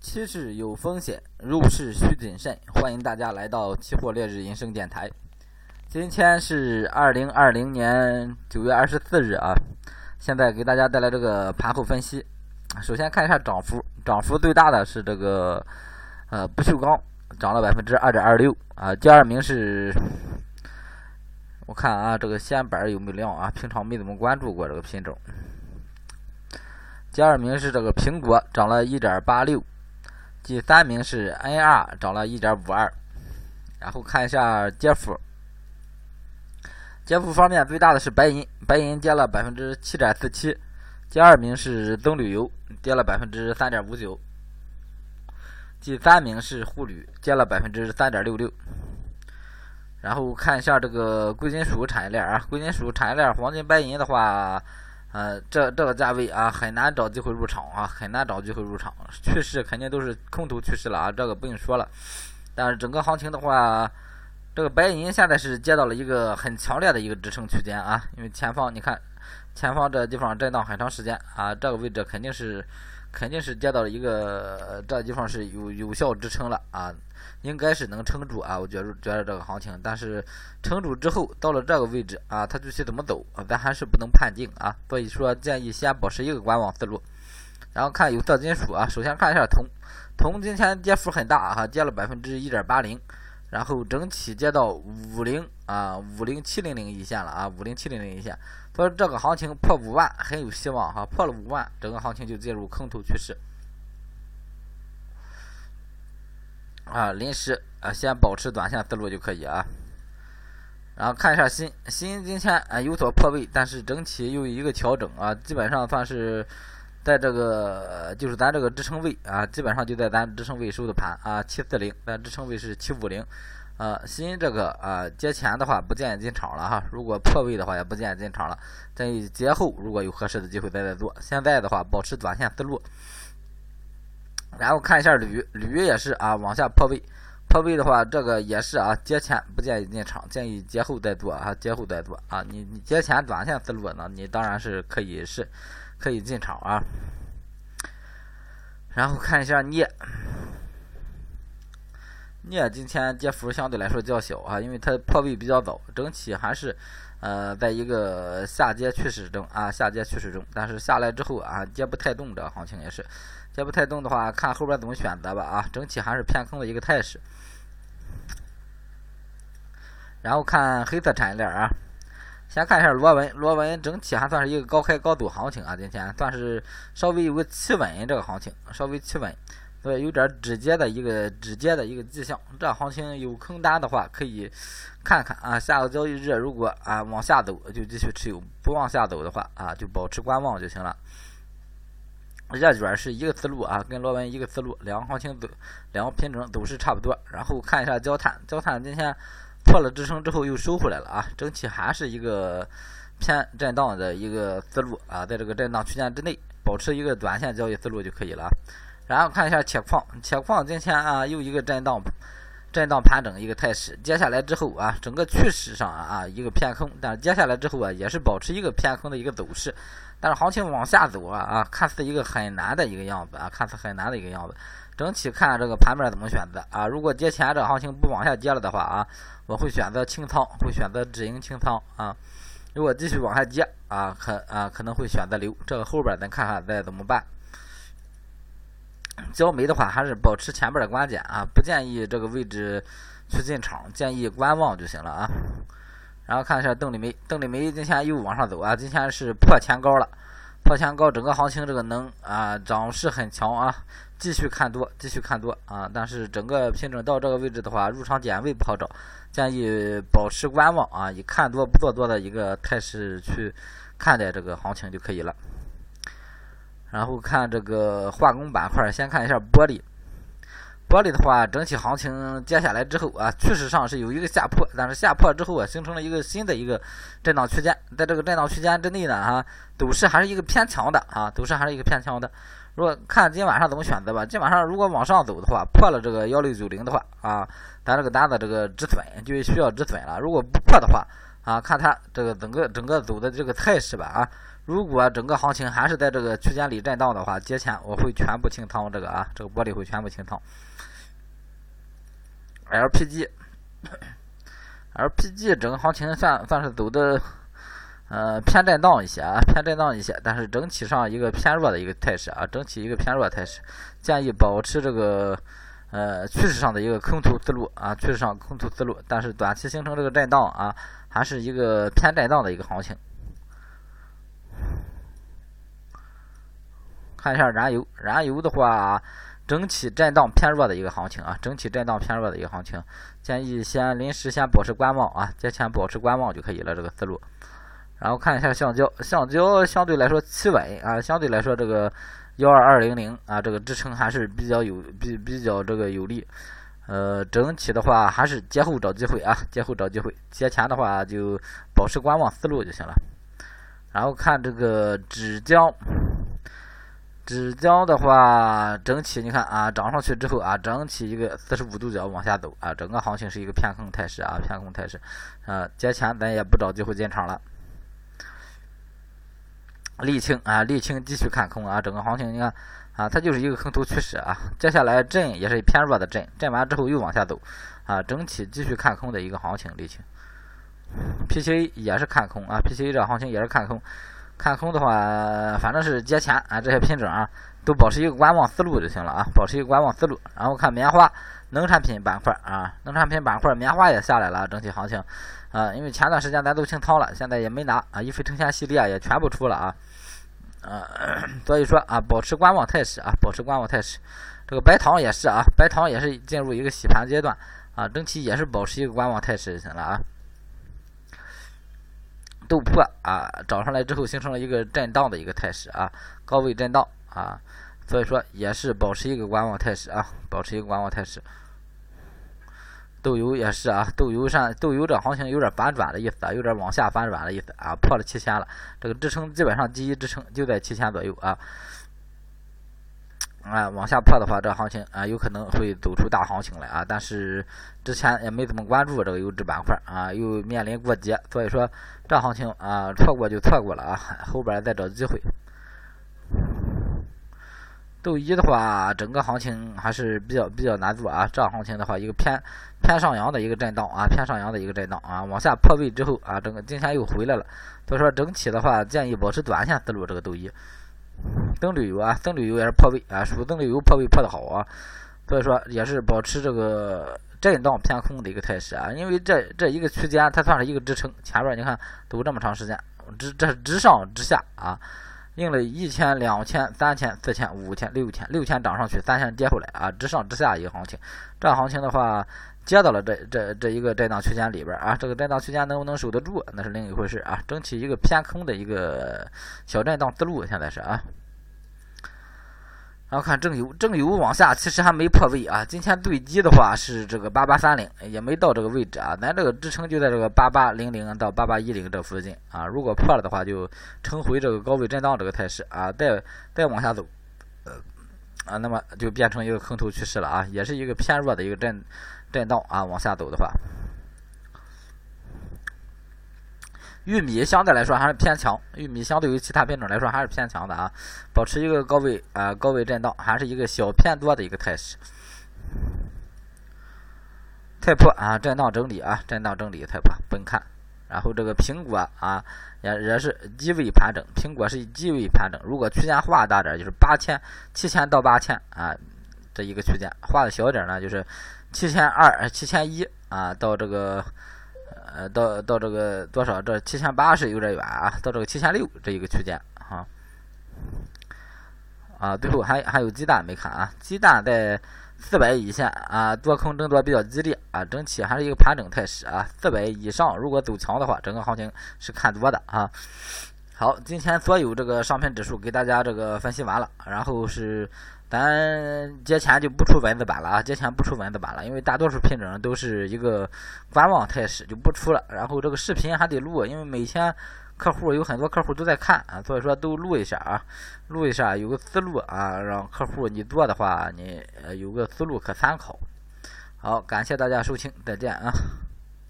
期市有风险，入市需谨慎。欢迎大家来到期货烈日人生电台。今天是2020年9月24日啊，现在给大家带来这个盘后分析。首先看一下涨幅最大的是这个不锈钢，涨了 2.26% 啊。第二名是，我看啊，这个仙板有没有量啊？平常没怎么关注过这个品种。第二名是这个苹果，涨了 1.86%。第三名是 NR， 涨了 1.52%。然后看一下跌幅。跌幅方面最大的是白银，白银跌了 7.47%。第二名是棕榈油，跌了 3.59%。第三名是沪铝，跌了 3.66%。然后看一下这个贵金属产业链啊，贵金属产业链黄金白银的话，这个价位啊，很难找机会入场啊，趋势肯定都是空头趋势了啊，这个不用说了。但是整个行情的话，这个白银现在是接到了一个很强烈的一个支撑区间啊，因为前方你看，前方这地方震荡很长时间啊，这个位置肯定是接到了一个这地方是有效支撑了啊，应该是能撑住啊，我觉得这个行情，但是撑住之后到了这个位置啊，它具体怎么走，咱还是不能判定啊，所以说建议先保持一个观望思路。然后看有色金属啊，首先看一下铜今天跌幅很大啊，跌了 1.80%， 然后整体跌到50700一线了啊，50700一线，所以这个行情破5万很有希望哈，破了5万整个行情就进入空头趋势啊，临时啊先保持短线思路就可以啊。然后看一下锌今天啊有所破位，但是整体又有一个调整啊，基本上算是在这个就是咱这个支撑位啊，基本上就在咱支撑位收的盘啊，740，咱支撑位是750。锌这个节前的话不建议进场了哈，如果破位的话也不建议进场了，建议节后如果有合适的机会再做，现在的话保持短线思路。然后看一下铝也是啊往下破位的话，这个也是啊，节前不建议进场，建议节后再做啊，你节前短线思路呢，你当然是可以进场啊。然后看一下镍今天跌幅相对来说较小啊，因为它破位比较早，整体还是在一个下跌趋势中，但是下来之后啊跌不太动，这行情也是跌不太动的话，看后边怎么选择吧啊，整体还是偏空的一个态势。然后看黑色产业链啊，先看一下螺纹整体还算是一个高开高走行情啊，今天算是稍微有个企稳，这个行情稍微企稳，所以有点直接的一个迹象，这行情有坑单的话可以看看啊，下个交易日如果啊往下走就继续持有，不往下走的话啊就保持观望就行了。热卷是一个思路啊，跟螺纹一个思路，两个行情走，两个品种走势差不多。然后看一下焦炭今天破了支撑之后又收回来了啊，整体还是一个偏震荡的一个思路啊，在这个震荡区间之内保持一个短线交易思路就可以了。然后看一下铁矿今天啊又一个震荡盘整一个态势，接下来之后啊整个趋势上啊一个偏空，但是接下来之后啊也是保持一个偏空的一个走势，但是行情往下走啊看似一个很难的一个样子啊，整体看这个盘面怎么选择啊，如果节前这行情不往下跌了的话啊，我会选择清仓，会选择止盈清仓啊，如果继续往下跌啊可能会选择留，这个后边咱看看再怎么办。焦煤的话还是保持前面的观点啊，不建议这个位置去进场，建议观望就行了啊。然后看一下邓丽梅今天又往上走啊，今天是破前高，整个行情这个能啊涨势很强啊，继续看多啊，但是整个品种到这个位置的话，入场点位不好找，建议保持观望啊，以看多不做多的一个态势去看待这个行情就可以了。然后看这个化工板块，先看一下玻璃的话，整体行情接下来之后啊，趋势上是有一个下破，但是下破之后啊，形成了一个新的一个震荡区间，在这个震荡区间之内呢啊，走势还是一个偏强的。如果看今晚上怎么选择吧，今晚上如果往上走的话，破了这个1690的话啊，咱这个单子这个止损就需要止损了，如果不破的话啊，看它这个整个走的这个态势吧啊。如果整个行情还是在这个区间里震荡的话，节前我会全部清仓这个啊，这个玻璃会全部清仓。LPG 整个行情算是走的偏震荡一些啊，但是整体上一个偏弱的一个态势啊，建议保持这个趋势上的一个空头思路啊，但是短期形成这个震荡啊，还是一个偏震荡的一个行情。看一下燃油，的话，整体震荡偏弱的一个行情啊，建议临时保持观望啊，节前保持观望就可以了这个思路。然后看一下橡胶，相对来说企稳啊，这个12200啊，这个支撑还是比较这个有力。整体的话还是节后找机会啊，节前的话就保持观望思路就行了。然后看这个纸浆，的话整体你看啊，涨上去之后啊，整体一个45度角往下走啊，整个行情是一个偏空态势啊，节前咱也不找机会进场了。沥青继续看空啊，整个行情你看啊，它就是一个空头趋势啊，接下来震也是偏弱的震，震完之后又往下走啊，整体继续看空的一个行情。沥青 PCA 也是看空啊，PCA 这行情也是看空，的话反正是节前啊，这些品种啊都保持一个观望思路就行了啊，然后看棉花农产品板块啊，棉花也下来了，整体行情啊，因为前段时间咱都清仓了，现在也没拿啊，一飞冲天系列也全部出了啊，所以说啊，保持观望态势啊，这个白糖也是啊，进入一个洗盘阶段啊，整体也是保持一个观望态势就行了啊。豆粕啊，涨上来之后形成了一个震荡的一个态势啊，高位震荡啊，所以说也是保持一个观望态势啊，豆油也是啊，豆油这行情有点反转的意思啊，有点往下反转的意思啊，破了7000了，这个支撑基本上第一支撑就在7000左右啊，往下破的话，这行情啊有可能会走出大行情来啊，但是之前也没怎么关注这个油脂板块啊，又面临过节，所以说这行情啊错过就错过了啊，后边再找机会。豆一的话，整个行情还是比较难做啊。这行情的话，一个偏上扬的一个震荡啊，往下破位之后啊，整个今天又回来了。所以说整体的话，建议保持短线思路。这个豆一，增绿油啊，也是破位啊，属增绿油破位破的好啊。所以说也是保持这个震荡偏空的一个态势啊，因为这一个区间它算是一个支撑，前面你看都这么长时间，直上直下啊。应了1000、2000、3000、4000、5000、6000涨上去，3000跌回来啊，直上直下一个行情。这行情的话，接到了这一个震荡区间里边啊，这个震荡区间能不能守得住，那是另一回事啊。整体一个偏空的一个小震荡思路，现在是啊。然后看正油，往下其实还没破位啊。今天最低的话是这个8830，也没到这个位置啊。咱这个支撑就在这个8800到8810这附近啊。如果破了的话，就重回这个高位震荡这个态势啊。再往下走，那么就变成一个空头趋势了啊。也是一个偏弱的一个震荡啊。往下走的话，玉米相对来说还是偏强，玉米相对于其他品种来说还是偏强的啊，保持一个高位啊、震荡，还是一个小偏多的一个态势。菜粕啊，震荡整理菜粕崩看，然后这个苹果啊也是低位盘整，如果区间画大点就是7000到8000啊，这一个区间画的小点呢就是7200、7100啊到这个。到这个多少？这7080是有点远啊，到这个7600这一个区间哈。啊，最后还有鸡蛋没看啊，鸡蛋在400以下啊，多空争夺比较激烈啊，整体还是一个盘整态势啊。400以上如果走强的话，整个行情是看多的啊。好，今天所有这个商品指数给大家这个分析完了，然后是咱节前就不出文字版了啊，因为大多数品种都是一个观望态势，就不出了。然后这个视频还得录，因为每天很多客户都在看啊，所以说都录一下啊，有个思路啊，让客户你做的话，你有个思路可参考。好，感谢大家收听，再见啊。